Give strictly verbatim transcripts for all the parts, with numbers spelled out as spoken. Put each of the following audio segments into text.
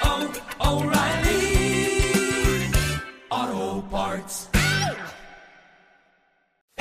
oh, oh, O'Reilly.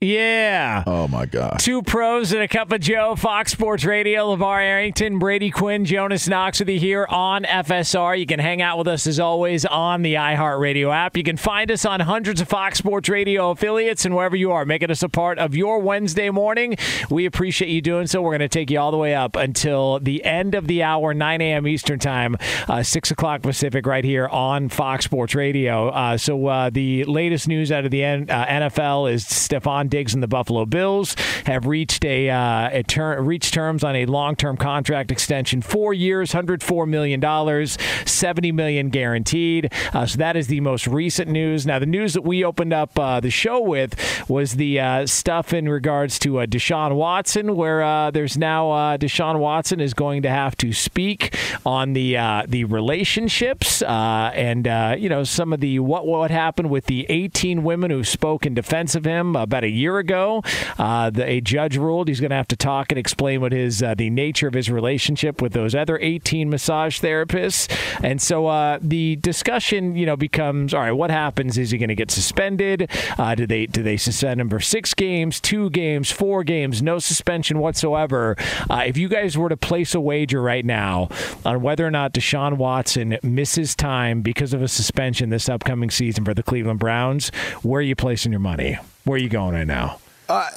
Yeah. Oh, my God. Two Pros and a Cup of Joe, Fox Sports Radio, LeVar Arrington, Brady Quinn, Jonas Knox with you here on F S R. You can hang out with us, as always, on the iHeartRadio app. You can find us on hundreds of Fox Sports Radio affiliates and wherever you are, making us a part of your Wednesday morning. We appreciate you doing so. We're going to take you all the way up until the end of the hour, nine a.m. Eastern time, uh, six o'clock Pacific, right here on Fox Sports Radio. Uh, so uh, the latest news out of the N- uh, N F L is Stephon Diggs and the Buffalo Bills have reached a, uh, a ter- reached terms on a long-term contract extension, four years, one hundred four million dollars, seventy million dollars guaranteed. Uh, so that is the most recent news. Now, the news that we opened up uh, the show with was the uh, stuff in regards to uh, Deshaun Watson, where uh, there's now uh, Deshaun Watson is going to have to speak on the uh, the relationships uh, and uh, you know some of the what what happened with the eighteen women who spoke in defense of him about a year ago. Uh, the, a judge ruled he's going to have to talk and explain what his uh, the nature of his relationship with those other eighteen massage therapists. And so uh, the discussion, you know, becomes, all right, what happens? Is he going to get suspended? Uh, do they do they suspend him for six games, two games, four games, no suspension whatsoever? Uh, if you guys were to place a wager right now on whether or not Deshaun Watson misses time because of a suspension this upcoming season for the Cleveland Browns, where are you placing your money? Where are you going right now? Uh,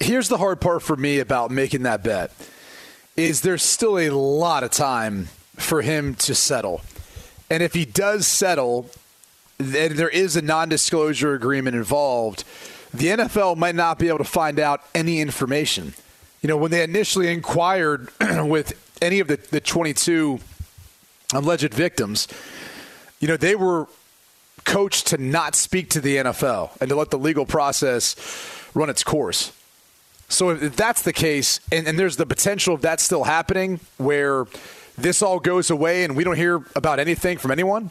here's the hard part for me about making that bet is there's still a lot of time for him to settle. And if he does settle, then there is a non-disclosure agreement involved. The N F L might not be able to find out any information. You know, when they initially inquired with any of the, the twenty-two alleged victims, you know, they were coached to not speak to the N F L and to let the legal process run its course. So if that's the case, and, and there's the potential of that still happening where this all goes away and we don't hear about anything from anyone,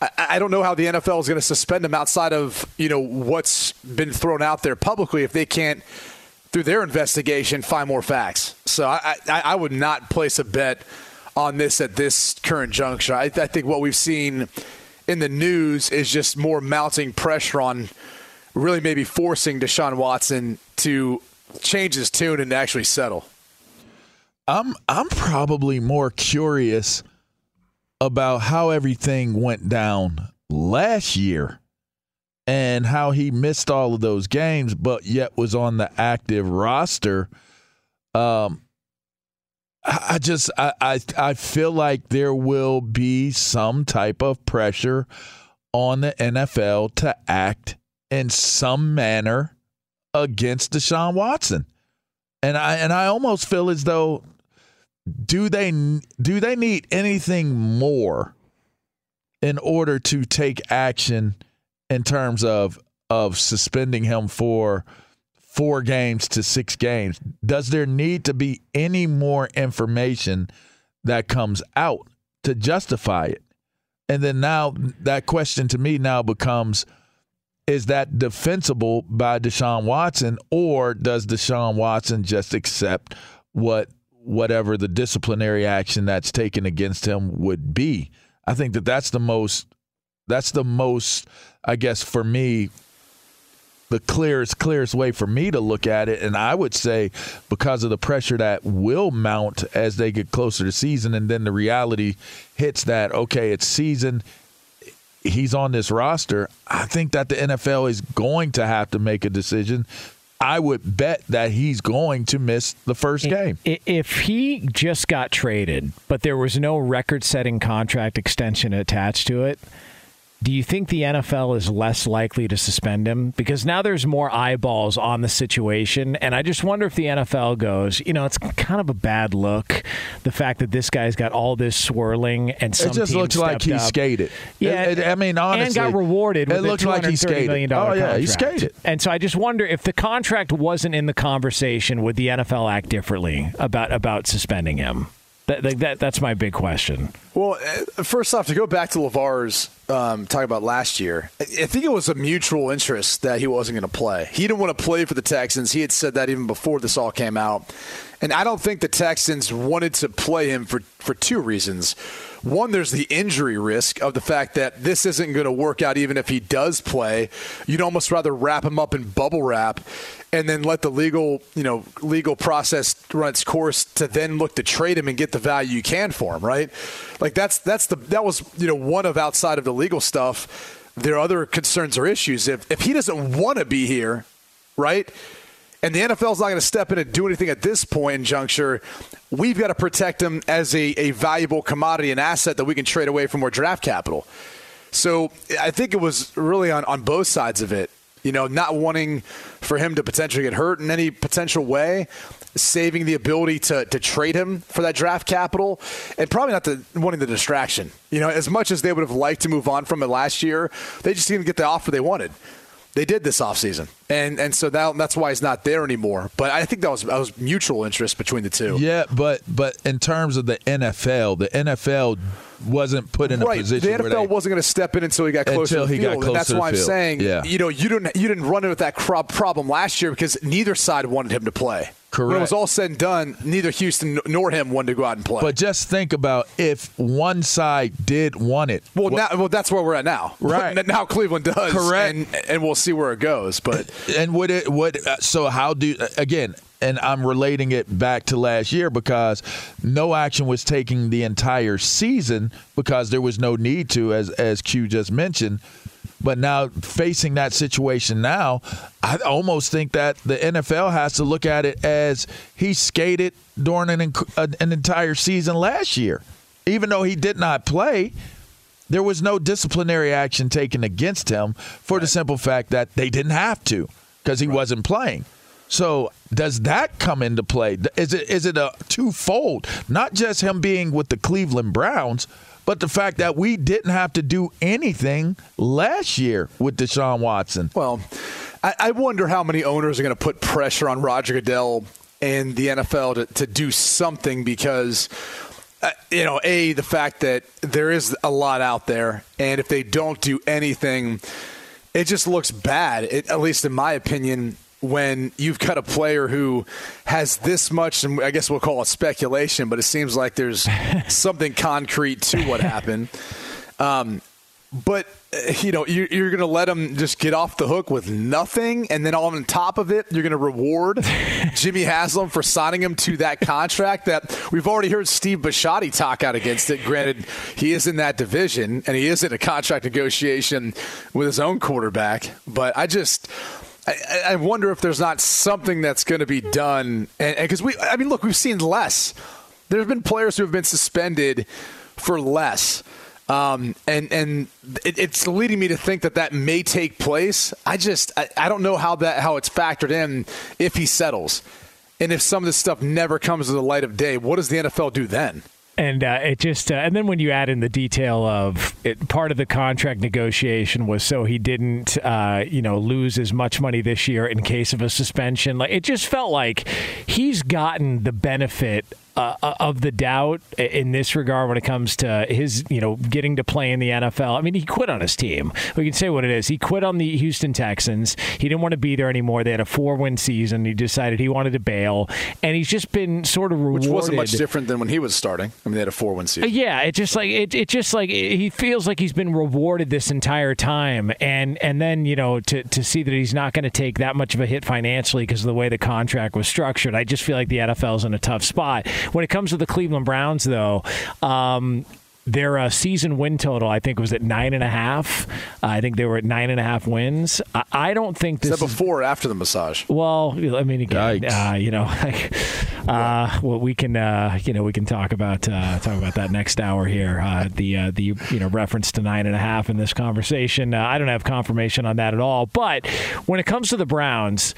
I, I don't know how the N F L is going to suspend them outside of, you know, what's been thrown out there publicly if they can't, through their investigation, find more facts. So I, I, I would not place a bet on this at this current juncture. I, I think what we've seen – in the news is just more mounting pressure on really maybe forcing Deshaun Watson to change his tune and actually settle. I'm I'm probably more curious about how everything went down last year and how he missed all of those games, but yet was on the active roster. Um, I just I, I I feel like there will be some type of pressure on the N F L to act in some manner against Deshaun Watson, and I and I almost feel as though do they do they need anything more in order to take action in terms of of suspending him for four games to six games? Does there need to be any more information that comes out to justify it? And then now that question to me now becomes, is that defensible by Deshaun Watson, or does Deshaun Watson just accept what whatever the disciplinary action that's taken against him would be? I think that that's the most, that's the most, I guess for me, the clearest, clearest way for me to look at it. And I would say because of the pressure that will mount as they get closer to season, and then the reality hits that, okay, it's season, he's on this roster, I think that the N F L is going to have to make a decision. I would bet that he's going to miss the first game. If he just got traded, but there was no record-setting contract extension attached to it, do you think the N F L is less likely to suspend him? Because now there's more eyeballs on the situation, and I just wonder if the N F L goes, you know, it's kind of a bad look, the fact that this guy's got all this swirling and some team stepped up. It just looks like he skated. Yeah, it, it, I mean, honestly. And got rewarded with a two hundred thirty million dollars contract. Oh, yeah, he skated. And so I just wonder if the contract wasn't in the conversation, would the N F L act differently about, about suspending him? That, that that's my big question. Well, first off, to go back to LeVar's um, talk about last year, I think it was a mutual interest that he wasn't going to play. He didn't want to play for the Texans. He had said that even before this all came out. And I don't think the Texans wanted to play him for, for two reasons. One, there's the injury risk of the fact that this isn't going to work out even if he does play. You'd almost rather wrap him up in bubble wrap and then let the legal, you know, legal process run its course to then look to trade him and get the value you can for him, right? Like that's that's the that was, you know, one of outside of the legal stuff. There are other concerns or issues. If if he doesn't want to be here, right? And the N F L's not going to step in and do anything at this point in juncture. We've got to protect him as a, a valuable commodity and asset that we can trade away for more draft capital. So I think it was really on, on both sides of it. You know, not wanting for him to potentially get hurt in any potential way, saving the ability to to trade him for that draft capital, and probably not the, wanting the distraction. You know, as much as they would have liked to move on from it last year, they just didn't get the offer they wanted. They did this offseason, and and so that, that's why he's not there anymore. But I think that was, that was mutual interest between the two. Yeah, but but in terms of the N F L, the N F L wasn't put in right. a position the N F L where they, wasn't going to step in until he got closer until to the he field. Got close and that's to the why field. I'm saying, yeah. you know, you didn't, you didn't run into that problem last year because neither side wanted him to play. Correct. When it was all said and done, neither Houston nor him wanted to go out and play. But just think about if one side did want it. Well, well, now, well that's where we're at now. Right. Now Cleveland does. Correct. And, and we'll see where it goes. But And would it would so how do – again, and I'm relating it back to last year because no action was taken the entire season because there was no need to, as as Q just mentioned. But now facing that situation now, I almost think that the N F L has to look at it as he skated during an, an entire season last year. Even though he did not play, there was no disciplinary action taken against him for right. the simple fact that they didn't have to because he right. wasn't playing. So does that come into play? Is it is it a twofold? Not just him being with the Cleveland Browns, but the fact that we didn't have to do anything last year with Deshaun Watson. Well, I, I wonder how many owners are going to put pressure on Roger Goodell and the N F L to, to do something because, uh, you know, A, the fact that there is a lot out there, and if they don't do anything, it just looks bad, it, at least in my opinion, when you've got a player who has this much, and I guess we'll call it speculation, but it seems like there's something concrete to what happened. Um, But, you know, you're, you're going to let them just get off the hook with nothing. And then on top of it, you're going to reward Jimmy Haslam for signing him to that contract that we've already heard Steve Bisciotti talk out against it. Granted, he is in that division and he is in a contract negotiation with his own quarterback. But I just... I wonder if there's not something that's going to be done. And because we, I mean, look, we've seen less. There have been players who have been suspended for less. Um, and and it, it's leading me to think that that may take place. I just, I, I don't know how that, how it's factored in if he settles. And if some of this stuff never comes to the light of day, what does the N F L do then? And uh, it just, uh, and then when you add in the detail of it, part of the contract negotiation was so he didn't, uh, you know, lose as much money this year in case of a suspension. Like it just felt like he's gotten the benefit uh, of the doubt in this regard when it comes to his, you know, getting to play in the N F L. I mean, he quit on his team. We can say what it is. He quit on the Houston Texans. He didn't want to be there anymore. They had a four-win season. He decided he wanted to bail, and he's just been sort of rewarded. Which wasn't much different than when he was starting. I mean, they had a four-win season. Yeah, it just like it, it just like it, he feels like he's been rewarded this entire time, and and then you know to to see that he's not going to take that much of a hit financially because of the way the contract was structured. I just feel like the N F L's in a tough spot. When it comes to the Cleveland Browns, though, um, their uh, season win total, I think, was at nine and a half. Uh, I think they were at nine and a half wins. I, I don't think this is that before is, or after the massage. Well, I mean, again, uh, you know, like, uh, well, we can, uh, you know, we can talk about uh, talk about that next hour here. Uh, the uh, the you know reference to nine and a half in this conversation. Uh, I don't have confirmation on that at all. But when it comes to the Browns,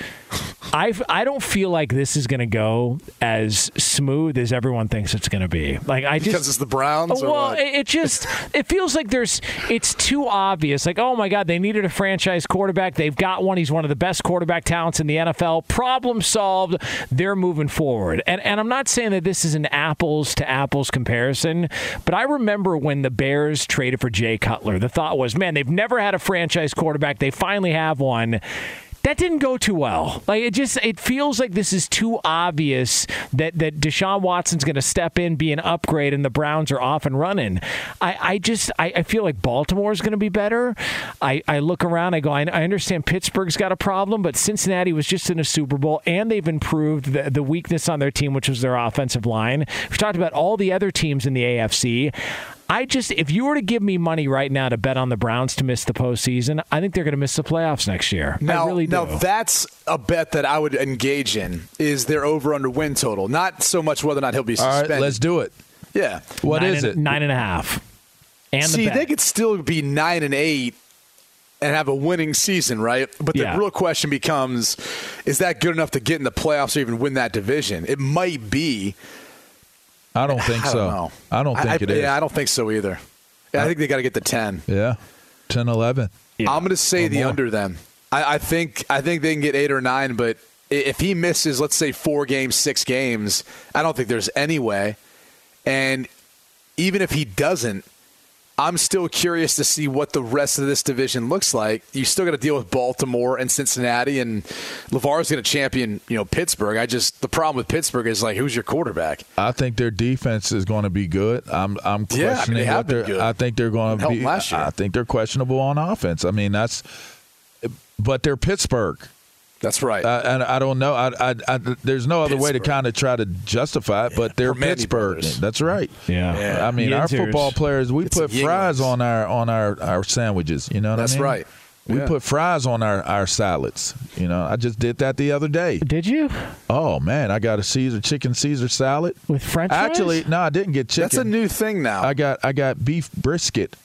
I I don't feel like this is going to go as smooth as everyone thinks it's going to be. Like I just because it's the Browns. Well, or what? It just it feels like there's it's too obvious. Like, oh my God, they needed a franchise quarterback. They've got one. He's one of the best quarterback talents in the N F L. Problem solved. They're moving forward. And and I'm not saying that this is an apples to apples comparison, but I remember when the Bears traded for Jay Cutler, the thought was, man, they've never had a franchise quarterback. They finally have one. That didn't go too well. Like it just, it feels like this is too obvious that, that Deshaun Watson's going to step in, be an upgrade, and the Browns are off and running. I, I just, I, I feel like Baltimore's going to be better. I, I look around, I go, I, I understand Pittsburgh's got a problem, but Cincinnati was just in a Super Bowl, and they've improved the, the weakness on their team, which was their offensive line. We've talked about all the other teams in the A F C. I just, if you were to give me money right now to bet on the Browns to miss the postseason, I think they're going to miss the playoffs next year. Now, I really do. Now, that's a bet that I would engage in, is their over-under win total. Not so much whether or not he'll be suspended. All right, let's do it. Yeah. What nine is and, it? Nine and a half. And See, the bet. They could still be nine and eight and have a winning season, right? But the yeah. real question becomes, is that good enough to get in the playoffs or even win that division? It might be. I don't think I don't so. Know. I don't think I, it is. Yeah, I don't think so either. Yeah, I think they got to get to ten. Yeah, ten, eleven. Yeah. I'm going to say or the more. Under then. I, I think I think they can get eight or nine, but if he misses, let's say, four games, six games, I don't think there's any way. And even if he doesn't, I'm still curious to see what the rest of this division looks like. You still got to deal with Baltimore and Cincinnati, and LeVar's going to champion, you know, Pittsburgh. I just the problem with Pittsburgh is like, who's your quarterback? I think their defense is going to be good. I'm I'm questioning yeah, I mean, they what they're. I think they're going to be. Last year. I think they're questionable on offense. I mean that's, but they're Pittsburgh. That's right. Uh, and I don't know. I, I, I, there's no other Pittsburgh. Way to kind of try to justify it, but they're Pittsburgh. That's right. Yeah. yeah. I mean, Yinters. Our football players, we it's put fries on our on our, our sandwiches. You know what That's I mean? That's right. We yeah. put fries on our, our salads. You know, I just did that the other day. Did you? Oh, man. I got a Caesar chicken Caesar salad. With French fries? Actually, no, I didn't get chicken. That's a new thing now. I got I got beef brisket,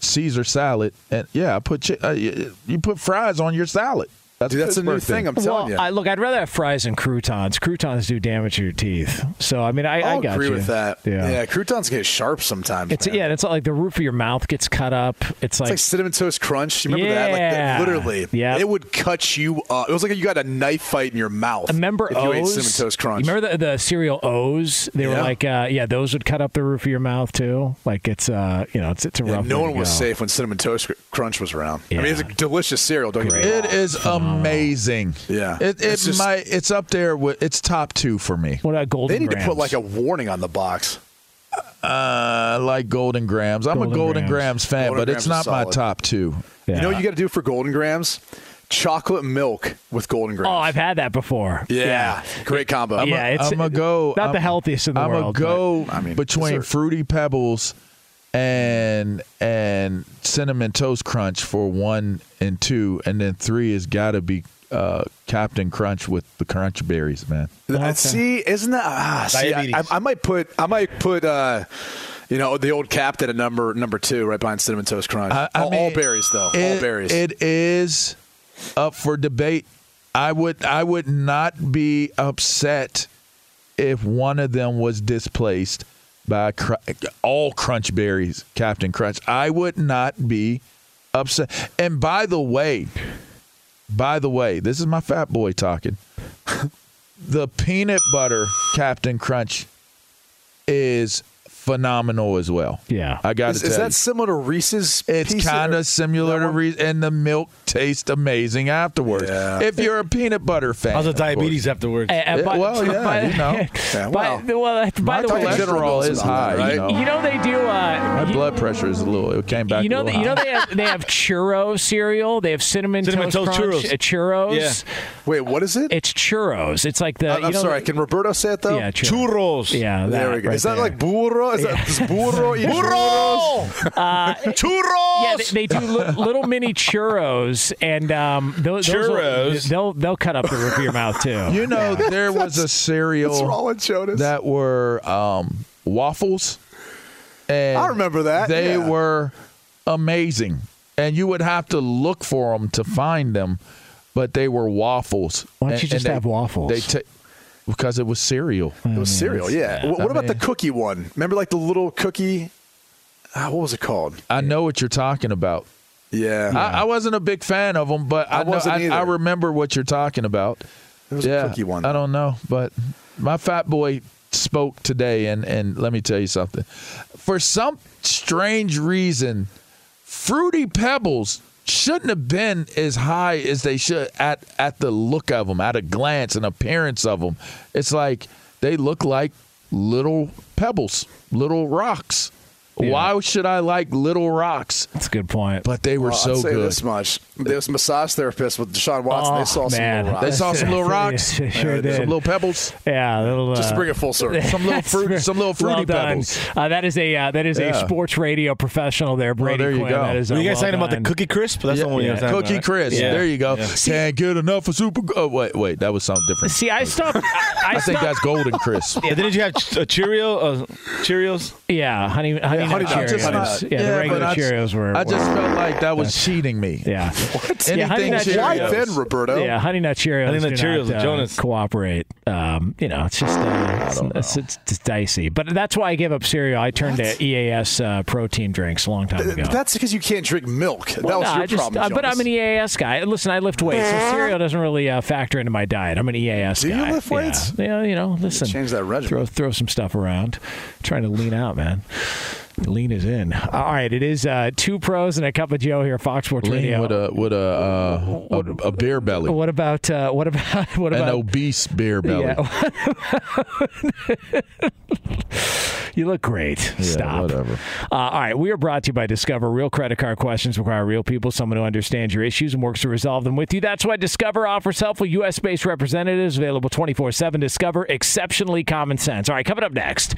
Caesar salad, and, yeah, I put chi- uh, you put fries on your salad. That's, Dude, that's a new thing, I'm telling well, you. I, look, I'd rather have fries than croutons. Croutons do damage to your teeth. So, I mean, I, I got agree you. With that. Yeah. yeah, croutons get sharp sometimes. It's, yeah, and it's like the roof of your mouth gets cut up. It's like, it's like Cinnamon Toast Crunch. You remember yeah. that? Like, literally. Yeah. It would cut you up. It was like you got a knife fight in your mouth. Remember if O's? You ate Cinnamon Toast Crunch. You remember the, the cereal O's? They yeah. were like, uh, yeah, those would cut up the roof of your mouth, too. Like, it's, uh, you know, it's, it's a rough yeah, No one was go. Safe when Cinnamon Toast Crunch was around. Yeah. I mean, it's a delicious cereal, don't Great. You It is um, amazing. Yeah. It, it it's, just, might, it's up there. With, it's top two for me. What about Golden Grams? They need Grams? To put like a warning on the box. Uh, I like Golden Grams. I'm Golden a Golden Grams, Grams fan, Golden but Grams it's not my top two. Yeah. You know what you got to do for Golden Grams? Chocolate milk with Golden Grams. Oh, I've had that before. Yeah. yeah. Great combo. I'm yeah, a, it's I'm a go, not I'm, the healthiest in the I'm world. I'm a go but, I mean, between dessert. Fruity Pebbles and and Cinnamon Toast Crunch for one and two, and then three has got to be Uh, Captain Crunch with the Crunch Berries, man. Okay. See, isn't that? Ah, see, I, I, I might put, I might put, uh, you know, the old Captain at number number two, right behind Cinnamon Toast Crunch. I, I all, mean, all berries, though. It, all berries. It is up for debate. I would, I would not be upset if one of them was displaced by cr- all Crunch Berries, Captain Crunch. I would not be upset. And by the way. By the way, this is my fat boy talking. The peanut butter Captain Crunch is phenomenal as well. Yeah. I got to tell you. Is that similar to Reese's? It's kind of similar to Reese's, and the milk tastes amazing afterwards. Yeah. If you're a peanut butter fan. How's the diabetes afterwards? Uh, by, it, well, yeah, by, you know. Yeah, well, by, well, by the way. My cholesterol is high. Right? You, know. you know they do. Uh, my you, blood pressure is a little, it came back you know a little the, You know they have, they have churro cereal. They have cinnamon, cinnamon toast, toast crunch, churros. Uh, churros. Yeah. Wait, what is it? It's churros. It's like the. Uh, I'm you know, sorry. The, can Roberto say it though? Yeah, churros. churros. Yeah, there we go. Is that like burro? Is yeah. that, is burro, burro! Uh, churros! Yeah, they, they do li- little mini churros, and um, those, churros. Those will, they'll they'll cut up the roof of your mouth too. You know, yeah. there was a cereal that were um, waffles, and I remember that they yeah. were amazing, and you would have to look for them to find them, but they were waffles. Why don't you and, just and have they, waffles? They t- Because it was cereal. It was cereal, yeah. yeah. What, what about mean, the cookie one? Remember, like, the little cookie? Ah, what was it called? I know what you're talking about. Yeah. yeah. I, I wasn't a big fan of them, but I, I, know, wasn't I, I remember what you're talking about. It was yeah, a cookie one. I don't know, but my fat boy spoke today, and, and let me tell you something. For some strange reason, Fruity Pebbles shouldn't have been as high as they should at, at the look of them, at a glance and appearance of them. It's like they look like little pebbles, little rocks. Yeah. Why should I like little rocks? That's a good point. But they were well, so I'd say good. This much. There was a massage therapist with Deshaun Watson. Oh, they saw man. some little rocks. They saw some little rocks. Sure some did. Little pebbles. Yeah, little, uh, just to bring it full circle. Some little fruit. Some little fruity well pebbles. Uh, that is a uh, that is yeah. a sports radio professional there, Brady Quinn. Well, there you Quinn. go. That Were you guys well talking done. about the Cookie Crisp? That's yeah, the one yeah. we were Cookie about. Crisp. Yeah. There you go. Yeah. See, can't get enough of Super. Oh wait, wait, that was something different. See, I stopped. I think that's Golden Crisp. Didn't you have Cheerio? Cheerios? Yeah, honey. Honey Nut Cheerios. Yeah, the regular Cheerios were. I just felt like that was cheating me. Yeah. What? Yeah, Honey Nut Cheerios. Why then, Roberto? Yeah, Honey Nut Cheerios. Honey Nut Cheerios and uh, Jonas cooperate. Um, you know, it's just uh, it's, it's, it's dicey. But that's why I gave up cereal. I turned what? to E A S uh, protein drinks a long time ago. That's because you can't drink milk. Well, that was no, your just, problem, uh, But I'm an E A S guy. Listen, I lift weights, so cereal doesn't really uh, factor into my diet. I'm an E A S Do guy. Do you lift weights? Yeah, yeah you know, listen. You change that regimen. Throw, throw some stuff around. I'm trying to lean out, man. Lean is in. All right, it is uh, two pros and a cup of Joe here, Fox Sports Lean Radio. With a with a, uh, a a beer belly. What about uh, what about what about an obese beer belly? Yeah. You look great. Yeah, Stop. Whatever. Uh, all right, we are brought to you by Discover. Real credit card questions require real people, someone who understands your issues and works to resolve them with you. That's why Discover offers helpful U S based representatives available twenty-four seven. Discover, exceptionally common sense. All right, coming up next,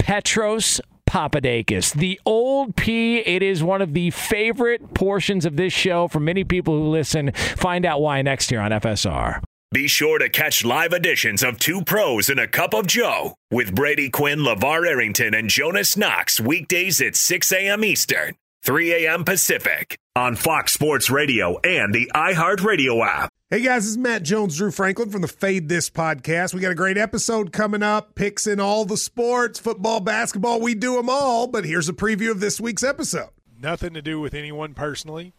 Petros Papadakis. The old P, it is one of the favorite portions of this show for many people who listen. Find out why next here on F S R. Be sure to catch live editions of Two Pros and a Cup of Joe with Brady Quinn, LeVar Arrington, and Jonas Knox weekdays at six a.m. Eastern, three a.m. Pacific on Fox Sports Radio and the iHeartRadio app. Hey guys, this is Matt Jones, Drew Franklin from the Fade This podcast. We got a great episode coming up, picks in all the sports, football, basketball, we do them all, but here's a preview of this week's episode. Nothing to do with anyone personally,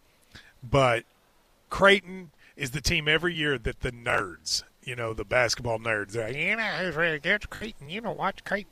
but Creighton is the team every year that the nerds, you know, the basketball nerds, they're like, you know, who's really good? Creighton, you know, watch Creighton.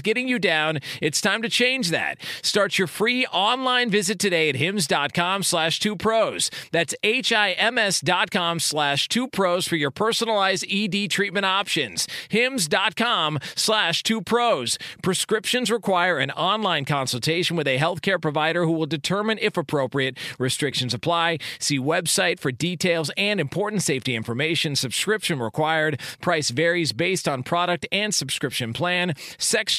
getting Getting you down, it's time to change that. Start your free online visit today at hims dot com slash two pros. That's H I M S dot com slash two pros for your personalized E D treatment options. hims dot com slash two pros. Prescriptions require an online consultation with a healthcare provider who will determine if appropriate. Restrictions apply. See website for details and important safety information. Subscription required. Price varies based on product and subscription plan. Sex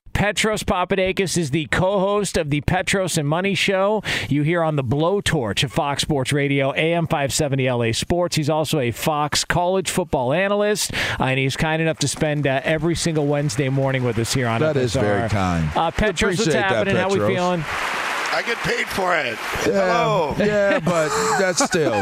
Petros Papadakis is the co-host of the Petros and Money Show. You hear on the Blowtorch of Fox Sports Radio, A M five seventy L A Sports. He's also a Fox college football analyst, uh, and he's kind enough to spend uh, every single Wednesday morning with us here on That is very kind. Uh, Petros, what's happening? That, Petros. How we feeling? I get paid for it. Yeah, hello. Yeah, but that's still.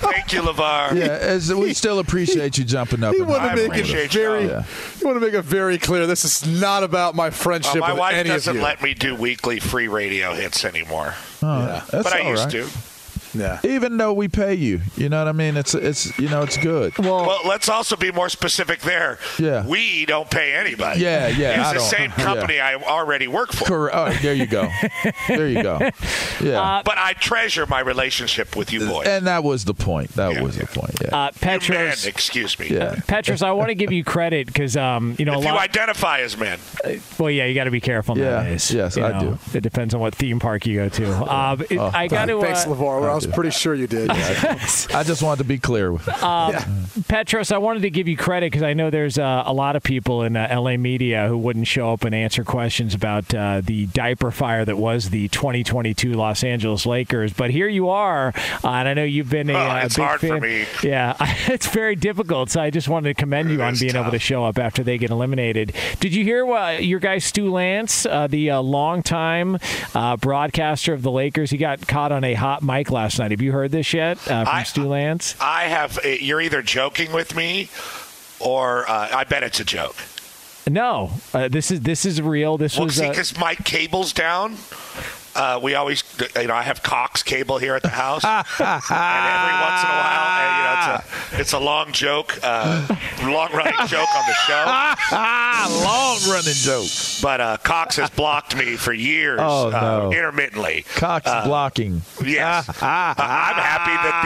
Thank you, LeVar. Yeah, as we still appreciate you jumping up. You want to make it very. Yeah. You want to make it very clear. This is not about my friendship. Uh, my with wife any doesn't of you. Let me do weekly free radio hits anymore. Oh, yeah, that's but I all used right. to. Yeah. Even though we pay you, you know what I mean? It's it's you know it's good. Well, well let's also be more specific there. Yeah. We don't pay anybody. Yeah, yeah. It's I the don't. same company yeah. I already work for. Correct. Oh, there you go. There you go. Yeah. Uh, but I treasure my relationship with you boys. And that was the point. That yeah, was yeah. the point. Yeah. Uh, Petros, You're man, excuse me. Yeah. Petros, I want to give you credit because um you know if a lot you identify as men. Uh, well, yeah, you got to be careful yeah. nowadays. Yes, you I know, do. It depends on what theme park you go to. Uh, it, oh, I got to. Thanks, uh, LeVar. was pretty sure you did. Yeah. I just wanted to be clear. Um, yeah. Petros, I wanted to give you credit because I know there's uh, a lot of people in uh, L A media who wouldn't show up and answer questions about uh, the diaper fire that was the twenty twenty-two Los Angeles Lakers. But here you are, uh, and I know you've been a, oh, a it's big hard fan. For me. Yeah, it's very difficult. So I just wanted to commend you That's on being tough. able to show up after they get eliminated. Did you hear uh, your guy Stu Lantz, uh, the uh, longtime uh, broadcaster of the Lakers? He got caught on a hot mic last night. Have you heard this yet uh, from I, Stu Lantz? I have. You're either joking with me, or uh, I bet it's a joke. No, uh, this is this is real. This well, was because uh, my cable's down. Uh, we always, you know, I have Cox cable here at the house, and every once in a while, and, you know, it's a, it's a long joke, uh, long running joke on the show. long running joke. But uh, Cox has blocked me for years, oh, no. uh, intermittently. Cox uh, blocking. Yes. uh, I'm happy that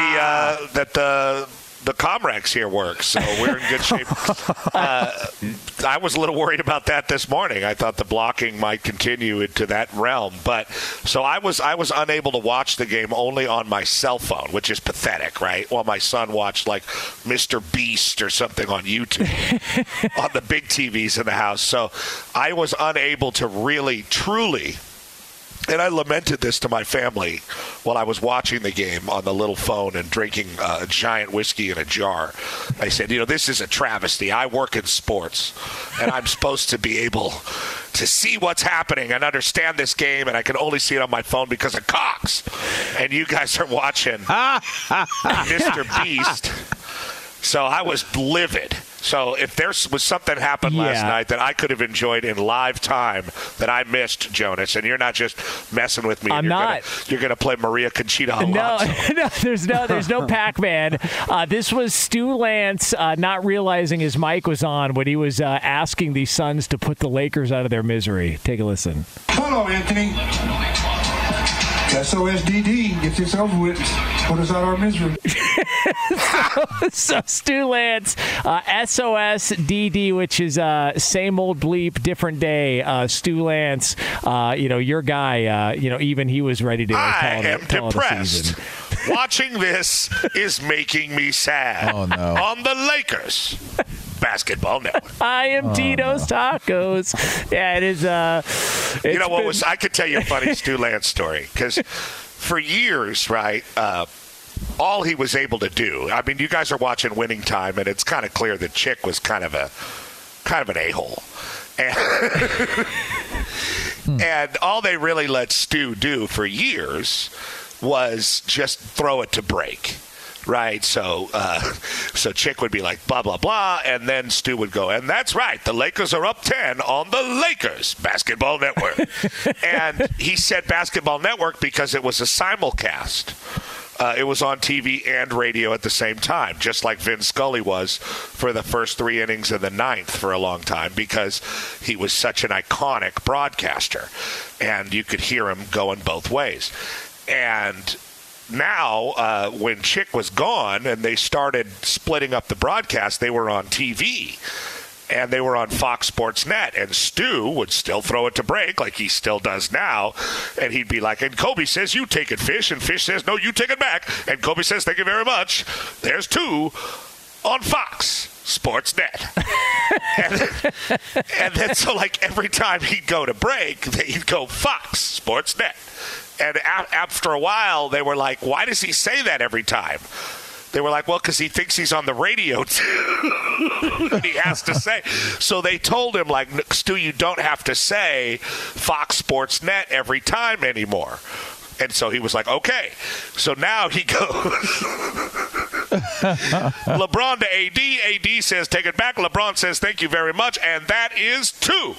the uh, that the. The Comrex here works, so we're in good shape. uh, I was a little worried about that this morning. I thought the blocking might continue into that realm, but so I was I was unable to watch the game only on my cell phone, which is pathetic, right? Well, my son watched like Mister Beast or something on YouTube on the big T Vs in the house, so I was unable to really, truly. And I lamented this to my family while I was watching the game on the little phone and drinking uh, a giant whiskey in a jar. I said, you know, this is a travesty. I work in sports, and I'm supposed to be able to see what's happening and understand this game, and I can only see it on my phone because of Cox. And you guys are watching Mister Beast. So I was livid. So if there was something happened yeah. last night that I could have enjoyed in live time that I missed, Jonas, and you're not just messing with me. I'm you're not. Gonna, you're going to play Maria Conchita Alonso. No, no, there's no, there's no Pac-Man. Uh, this was Stu Lantz uh, not realizing his mic was on when he was uh, asking the Suns to put the Lakers out of their misery. Take a listen. Hello, Anthony. S O S D D, get this over with. Put us out of our misery. so, so Stu Lantz, uh, S O S D D, which is uh, same old bleep, different day. Uh, Stu Lantz, uh, you know, your guy, uh, you know, even he was ready to uh, I call am it, call depressed. It Watching this is making me sad. Oh, no. On the Lakers. Basketball Network. I am oh, Tito's no. Tacos. Yeah, it is. Uh, you know what been... was? I could tell you a funny Stu Lantz story because for years, right? Uh, all he was able to do. I mean, you guys are watching Winning Time, and it's kind of clear that Chick was kind of a kind of an a-hole, and, hmm. and all they really let Stu do for years was just throw it to break. Right, so uh, so Chick would be like, blah, blah, blah, and then Stu would go, and that's right, the Lakers are up ten on the Lakers Basketball Network. And he said Basketball Network because it was a simulcast. Uh, it was on T V and radio at the same time, just like Vin Scully was for the first three innings of the ninth for a long time because he was such an iconic broadcaster, and you could hear him going both ways. And... Now, uh, when Chick was gone and they started splitting up the broadcast, they were on T V and they were on Fox Sports Net. And Stu would still throw it to break like he still does now. And he'd be like, and Kobe says, you take it, Fish. And Fish says, no, you take it back. And Kobe says, thank you very much. There's two on Fox Sports Net. and, and then so like every time he'd go to break, he'd go Fox Sports Net. And a- after a while, they were like, why does he say that every time? They were like, well, because he thinks he's on the radio, too. And he has to say. So they told him, like, Stu, you don't have to say Fox Sports Net every time anymore. And so he was like, okay. So now he goes LeBron to A D. A D says, take it back. LeBron says, thank you very much. And that is two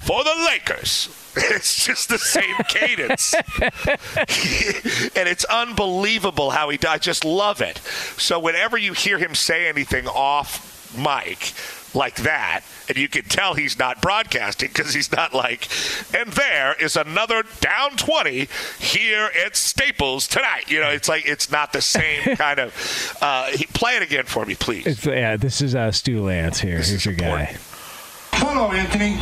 for the Lakers. It's just the same cadence. And it's unbelievable how he does. I just love it. So whenever you hear him say anything off mic like that, and you can tell he's not broadcasting because he's not like, and there is another down twenty here at Staples tonight. You know, it's like it's not the same kind of. Uh, play it again for me, please. It's, yeah, this is uh, Stu Lantz here. This Here's your important. guy. Hello, Anthony.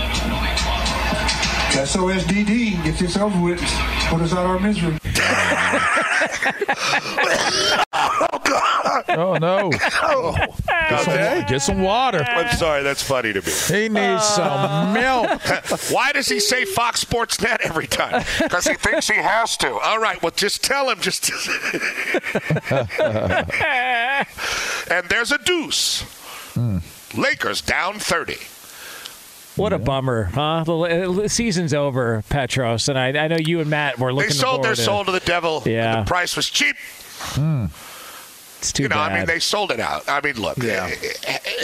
S O S D D, get yourself whipped. Put us out our misery. Oh, God. Oh, no. Oh. Get, okay. some, get some water. I'm sorry. That's funny to me. He needs uh. some milk. Why does he say Fox Sports Net every time? Because he thinks he has to. All right. Well, just tell him. Just. And there's a deuce. Hmm. Lakers down thirty. What yeah. a bummer, huh? The season's over, Petros, and I, I know you and Matt were looking. They sold their to, soul to the devil. Yeah, and the price was cheap. Mm. It's too you know, bad. I mean, they sold it out. I mean, look, yeah.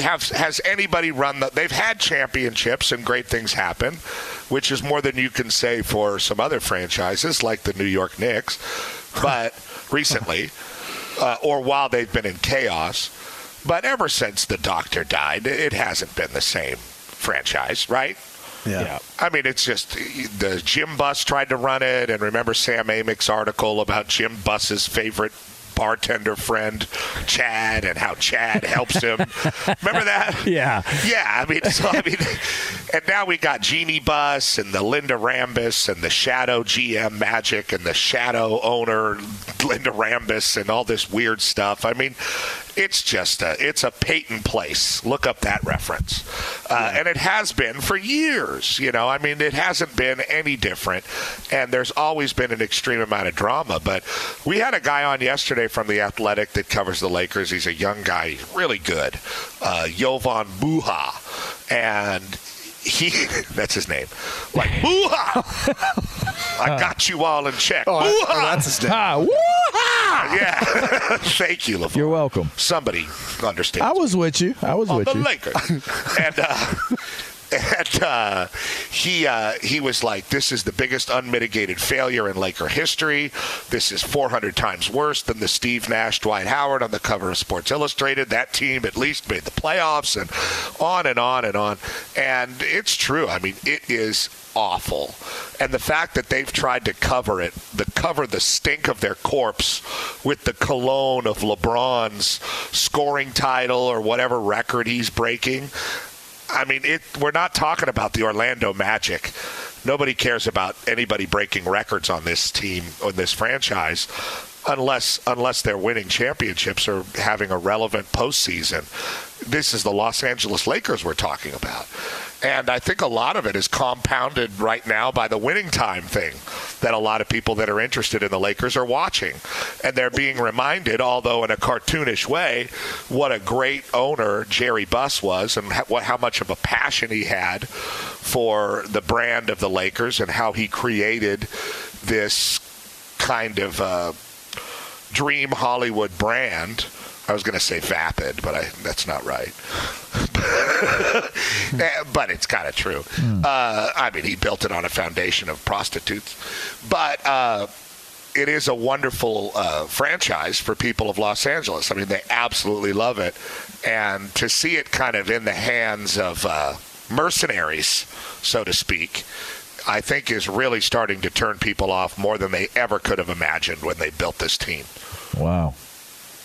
have has anybody run the? They've had championships and great things happen, which is more than you can say for some other franchises like the New York Knicks, but recently, uh, or while they've been in chaos. But ever since the doctor died, it hasn't been the same franchise, right? Yeah. yeah. I mean, it's just the Jim Buss tried to run it. And remember Sam Amick's article about Jim Buss's favorite bartender friend, Chad, and how Chad helps him. Remember that? Yeah. Yeah. I mean, so, I mean, and now we got Jeannie Buss and the Linda Rambis and the shadow G M Magic and the shadow owner Linda Rambis and all this weird stuff. I mean, it's just a, it's a Peyton place. Look up that reference. Uh, yeah. And it has been for years. You know, I mean, it hasn't been any different. And there's always been an extreme amount of drama. But we had a guy on yesterday from The Athletic that covers the Lakers. He's a young guy, really good, uh, Jovan Buha. And he, that's his name. Like, Buha! I got you all in check. Oh, Buha! Oh, that's his name. Ha, woo-ha! Yeah. Thank you, LeVar. You're welcome. Somebody understands. I was with you. I was with you. On the Lakers. and, uh... And uh, he uh, he was like, this is the biggest unmitigated failure in Laker history. This is four hundred times worse than the Steve Nash, Dwight Howard on the cover of Sports Illustrated. That team at least made the playoffs, and on and on and on. And it's true. I mean, it is awful. And the fact that they've tried to cover it, the cover the stink of their corpse with the cologne of LeBron's scoring title or whatever record he's breaking. I mean, it, we're not talking about the Orlando Magic. Nobody cares about anybody breaking records on this team, on this franchise, unless unless they're winning championships or having a relevant postseason. This is the Los Angeles Lakers we're talking about. And I think a lot of it is compounded right now by the Winning Time thing that a lot of people that are interested in the Lakers are watching. And they're being reminded, although in a cartoonish way, what a great owner Jerry Buss was and how much of a passion he had for the brand of the Lakers and how he created this kind of uh, dream Hollywood brand. I was going to say vapid, but I, that's not right. But it's kind of true. Mm. Uh, I mean, he built it on a foundation of prostitutes. But uh, it is a wonderful uh, franchise for people of Los Angeles. I mean, they absolutely love it. And to see it kind of in the hands of uh, mercenaries, so to speak, I think is really starting to turn people off more than they ever could have imagined when they built this team. Wow.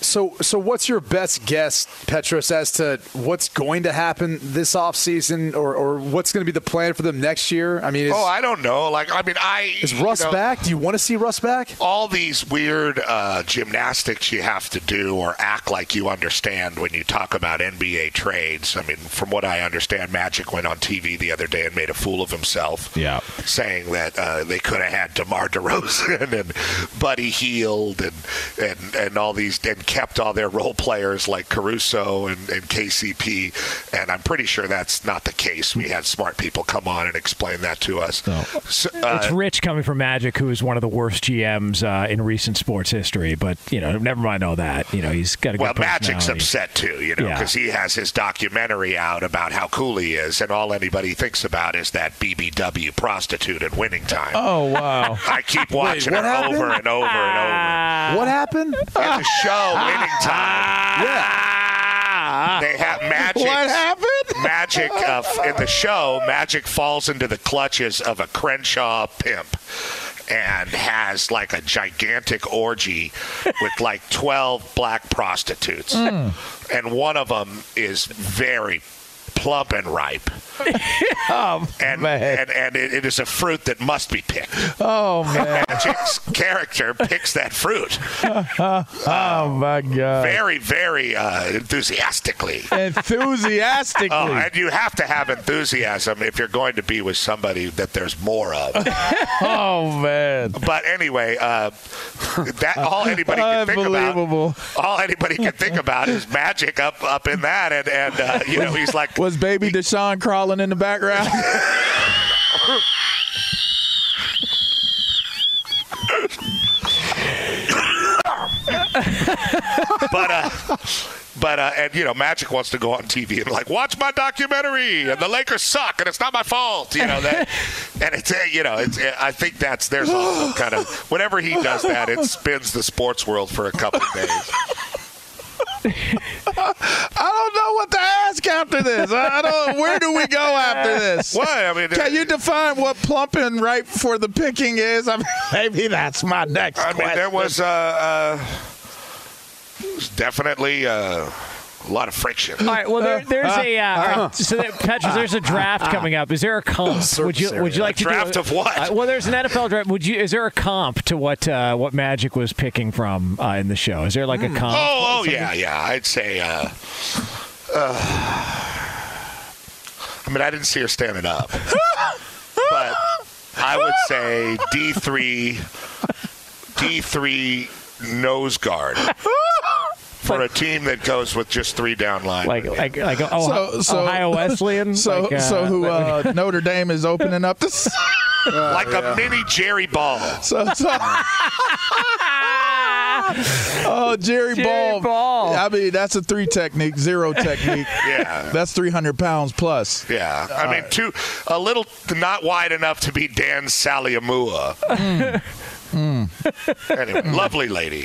So so what's your best guess, Petros, as to what's going to happen this offseason or, or what's going to be the plan for them next year? I mean, is, Oh, I don't know. Like, I mean, I Is Russ you know, back? Do you want to see Russ back? All these weird uh, gymnastics you have to do or act like you understand when you talk about N B A trades. I mean, from what I understand, Magic went on T V the other day and made a fool of himself. Yeah. Saying that uh, they could have had DeMar DeRozan and Buddy Hield and, and, and all these – kept all their role players like Caruso and, and K C P, and I'm pretty sure that's not the case. We had smart people come on and explain that to us. No. So, uh, it's rich coming from Magic, who is one of the worst G Ms uh, in recent sports history, but, you know, never mind all that. You know, he's got a good Well, Magic's upset, too, you know, because yeah. he has his documentary out about how cool he is, and all anybody thinks about is that B B W prostitute at Winning Time. Oh, wow. I keep watching Wait, her happened? over and over and over. What happened? At the show. Winning Time. Yeah. They have Magic. What happened? Magic uh, in the show, Magic falls into the clutches of a Crenshaw pimp and has like a gigantic orgy with like twelve black prostitutes. Mm. And one of them is very plump and ripe. Oh, and, man. And, and it, it is a fruit that must be picked. Oh, man. Magic's character picks that fruit. Oh, um, my God. Very, very uh, enthusiastically. Enthusiastically. Oh, and you have to have enthusiasm if you're going to be with somebody that there's more of. Oh, man. But anyway, uh, that all anybody can think about. All anybody can think about is Magic up up in that. And, and uh, you know, he's like. Was baby Deshaun crawling in the background? But, uh, but uh, and, you know, Magic wants to go on T V and, like, watch my documentary, and the Lakers suck, and it's not my fault, you know. That, and, it's uh, you know, it's, uh, I think that's, there's also kind of, whenever he does that, it spins the sports world for a couple of days. I don't know what to ask after this. I don't. Where do we go after this? What? I mean, can you define what plumping right for the picking is? I mean, maybe that's my next I question. I mean, there was, uh, uh, was definitely uh, a lot of friction. All right. Well, there, there's uh, a uh, uh, right, so there, Petros, there's a draft uh, coming up. Is there a comp? Uh, would you Would you like a to draft do, of what? Uh, well, there's an N F L draft. Would you? Is there a comp to what uh, what Magic was picking from uh, in the show? Is there like mm. a comp? Oh, oh yeah, yeah. I'd say. Uh, uh, I mean, I didn't see her standing up, but I would say D three, D three nose guard. For like, a team that goes with just three down line, like like like Ohio, so, so, Ohio Wesleyan, so like, uh, so who uh, Notre Dame is opening up this uh, like yeah. a mini Jerry Ball. So, so. Oh, Jerry, Jerry Ball. Ball. I mean, that's a three technique, zero technique. Yeah, that's three hundred pounds plus. Yeah, I All mean, right. two a little not wide enough to be Dan Saliamua. Mm. Mm. Anyway, lovely lady.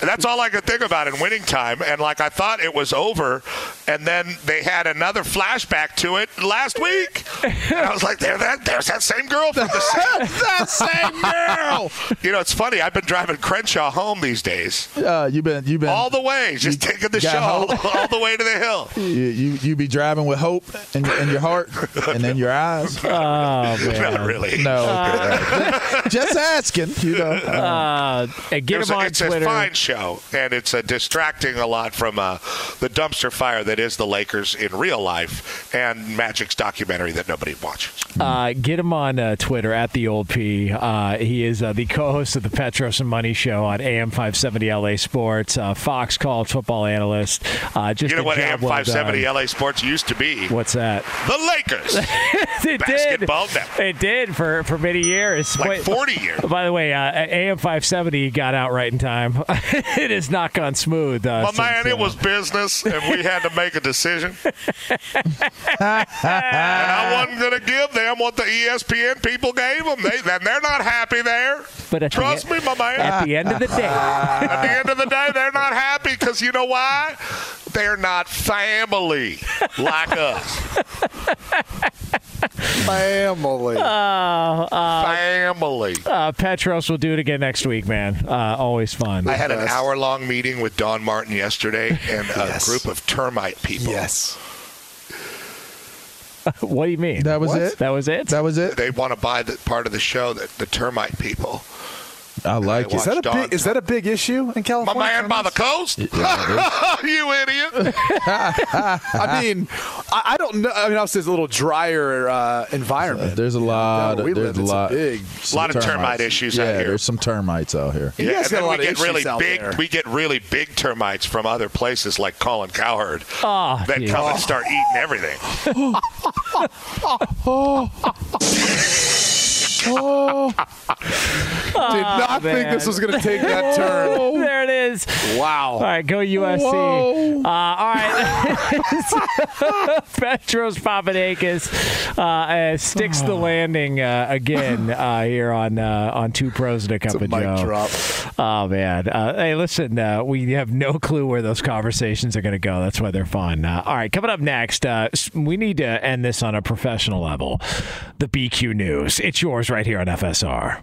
And that's all I could think about in Winning Time. And, like, I thought it was over. And then they had another flashback to it last week. And I was like, there, that, there's that same girl from the same. That same girl. You know, it's funny. I've been driving Crenshaw home these days. Uh, you've been, you've been all the way, just taking the show all, all the way to the hill. You, you, you be driving with hope in, in your heart and in your eyes. Oh, man. Not really. No. Uh, just, just asking. You know. Uh, get him on a, it's Twitter. A fine show, and it's a distracting a lot from uh, the dumpster fire that is the Lakers in real life and Magic's documentary that nobody watches. Uh, get him on uh, Twitter, at the old P. Uh, he is uh, the co-host of the Petros and Money Show on A M five seventy L A Sports, uh, Fox College football analyst. Uh, just you know what A M five seventy L A Sports used to be? What's that? The Lakers. It basketball did. Network. It did for, for many years. Like forty years. By the way, uh, A M five seventy got out right in time. It has not gone smooth. Uh, well, since, man, it uh, was business, and we had to make a decision. And I wasn't going to give them what the E S P N people gave them. They, they're not happy there. But Trust the, me, my man. At the end of the day. At the end of the day, they're not happy because you know why? They're not family like us. Family. Uh, uh, family. Uh, Petros will do it again next week, man. Uh, always fun. I had an hour-long meeting with Don Martin yesterday and a yes. group of termite people. Yes. What do you mean? That was what? it? That was it? That was it? They want to buy the part of the show that the termite people. I like it. Is that, a big, is that a big issue in California? My man by the coast? Yeah, you idiot. I mean, I, I don't know. I mean, obviously, it's a little drier uh, environment. Uh, there's a lot. No, we there's live, a lot, big, a lot of termites. termite issues yeah, out here. There's some termites out here. Yeah, and then we get really big. There. We get really big termites from other places like Colin Cowherd oh, that yeah. come oh. and start eating everything. Oh. Did not oh, think this was going to take that turn. There it is. Wow. All right, go U S C. Uh, all right. Petros Papadakis uh, sticks oh. the landing uh, again uh, here on uh, on Two Pros and a Cup of Joe. Oh, man. Uh, hey, listen, uh, we have no clue where those conversations are going to go. That's why they're fun. Uh, all right, coming up next, uh, we need to end this on a professional level. The B Q News. It's yours right here on F S R.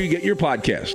you get your podcast.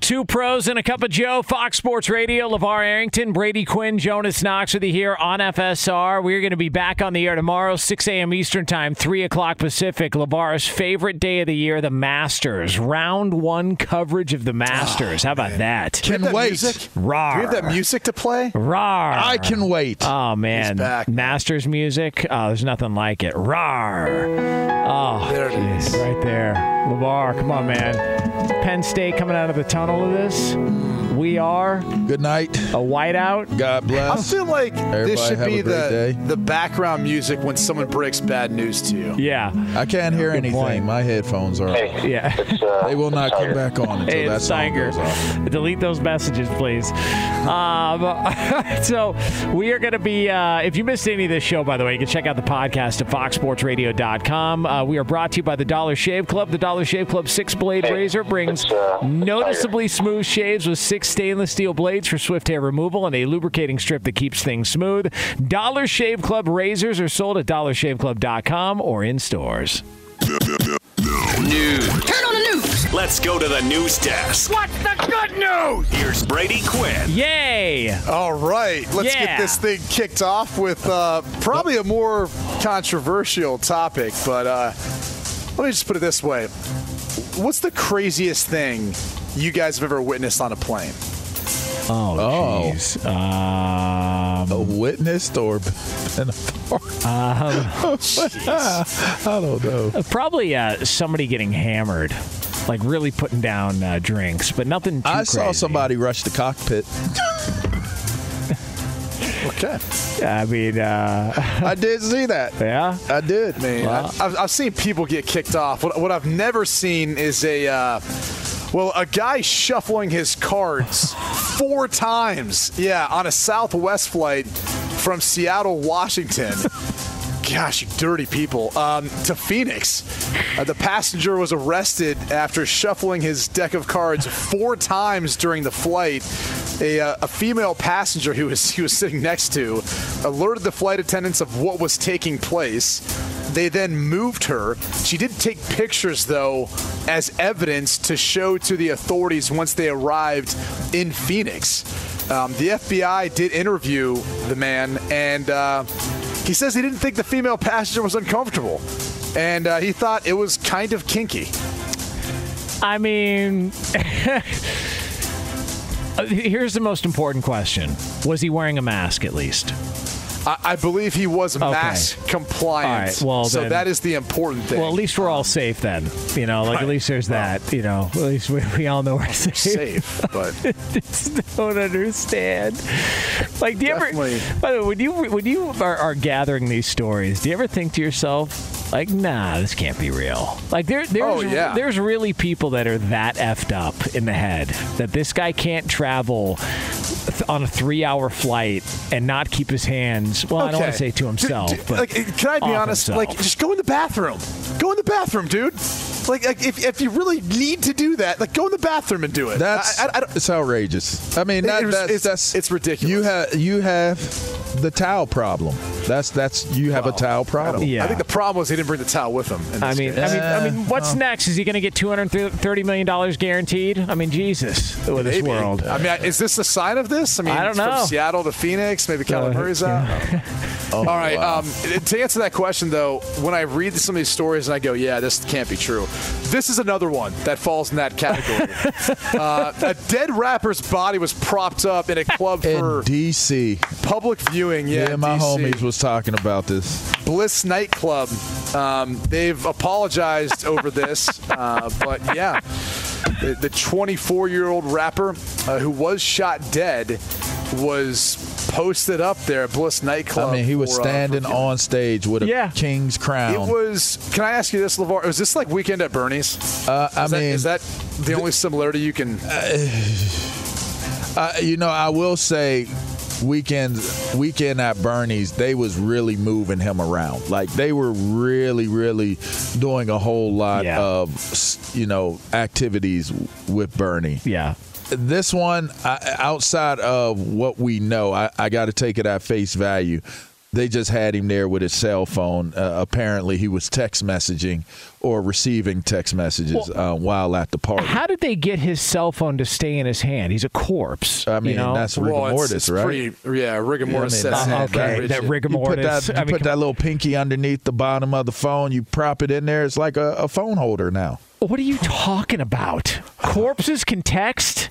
Two Pros and a Cup of Joe, Fox Sports Radio, LeVar Arrington, Brady Quinn, Jonas Knox with you here on F S R. We're going to be back on the air tomorrow, six a.m. Eastern Time, three o'clock Pacific. LeVar's favorite day of the year, the Masters. Round one coverage of the Masters. Oh, how about man. that? Can that wait. Music? Rawr. Do we have that music to play? Rawr. I can wait. Oh, man. He's back. Masters music. Oh, there's nothing like it. Rawr. Oh, there it geez. is. Right there. LeVar, come on, man. Penn State coming out of the tunnel of this. We are. Good night. A whiteout. God bless. I feel like Everybody this should be the, the background music when someone breaks bad news to you. Yeah. I can't hear Good anything. Point. My headphones are hey, off. Yeah. It's, uh, they will not come back on until hey, that song goes off. Delete those messages, please. um, so we are going to be, uh, if you missed any of this show, by the way, you can check out the podcast at fox sports radio dot com. Uh, we are brought to you by the Dollar Shave Club. The Dollar Shave Club six-blade hey. razor brings uh, noticeably smooth shaves with six stainless steel blades for swift hair removal and a lubricating strip that keeps things smooth. Dollar Shave Club razors are sold at dollar shave club dot com or in stores. News. Turn on the news. Let's go to the news desk. What's the good news? Here's Brady Quinn. Yay. All right. Let's yeah. get this thing kicked off with uh, probably a more controversial topic, but uh, let me just put it this way. What's the craziest thing you guys have ever witnessed on a plane? Oh, jeez. Oh. Um, a witnessed or an apart? Um, I don't know. Probably uh, somebody getting hammered. Like really putting down uh, drinks, but nothing too I crazy. Saw somebody rush the cockpit. Okay. I mean, uh, I did see that. Yeah, I did. I mean, well, I've, I've seen people get kicked off. What, what I've never seen is a uh, well, a guy shuffling his cards four times. Yeah, on a Southwest flight from Seattle, Washington. Gosh, you dirty people. Um, to Phoenix. Uh, the passenger was arrested after shuffling his deck of cards four times during the flight. A, uh, a female passenger who was, he was sitting next to alerted the flight attendants of what was taking place. They then moved her. She did take pictures, though, as evidence to show to the authorities once they arrived in Phoenix. Um, the F B I did interview the man, and uh, he says he didn't think the female passenger was uncomfortable, and uh, he thought it was kind of kinky. I mean... Here's the most important question. Was he wearing a mask at least? I, I believe he was okay. mask compliant. All right, well, so then, that is the important thing. Well, at least we're all safe then. You know, like right. at least there's well, that. You know, at least we, we all know we're safe. safe but I just don't understand. Like, do you definitely. ever, by the way, when you, when you are, are gathering these stories, do you ever think to yourself, like, nah, this can't be real. Like, there, there's, oh, yeah. there's really people that are that effed up in the head that this guy can't travel th- on a three-hour flight and not keep his hands, well, okay. I don't want to say to himself, dude, dude, but like, can I be honest? Himself. Like, just go in the bathroom. Go in the bathroom, dude. Like, like if, if you really need to do that, like, go in the bathroom and do it. That's I, I, I it's outrageous. I mean, that, it was, that's, it's, that's, it's ridiculous. You have you have the towel problem. That's that's you have well, a towel problem. Yeah. I think the problem was he didn't bring the towel with him. In this I mean, case. I mean, I mean, what's uh, next? Is he going to get two hundred thirty million dollars guaranteed? I mean, Jesus, with this world. I mean, is this the sign of this? I mean, I don't know. From Seattle to Phoenix, maybe Calipari's uh, out. Yeah. Oh, all right. Wow. Um, to answer that question, though, when I read some of these stories and I go, "Yeah, this can't be true," this is another one that falls in that category. uh, a dead rapper's body was propped up in a club in for D C public viewing. Yeah, yeah my D C homies was talking about this. Bliss Nightclub. Um, they've apologized over this, uh, but yeah, the, the twenty-four-year-old rapper uh, who was shot dead was posted up there at Bliss Nightclub. I mean, he was for, standing uh, for, on stage with a yeah. king's crown. It was, can I ask you this, LeVar? Was this like Weekend at Bernie's? Uh, I is mean, that, is that the th- only similarity you can? Uh, uh, you know, I will say, Weekend, Weekend at Bernie's, they was really moving him around. Like, they were really, really doing a whole lot yeah. of, you know, activities with Bernie. Yeah. This one, outside of what we know, I, I got to take it at face value. They just had him there with his cell phone. Uh, apparently, he was text messaging or receiving text messages well, uh, while at the party. How did they get his cell phone to stay in his hand? He's a corpse. I mean, you know? That's rigor well, mortis, it's, it's right? Pretty, yeah, rigor mortis. Yeah, I mean, uh, okay, that rigor mortis. You put, that, you I mean, put that little pinky underneath the bottom of the phone. You prop it in there. It's like a, a phone holder now. What are you talking about? Corpses can text?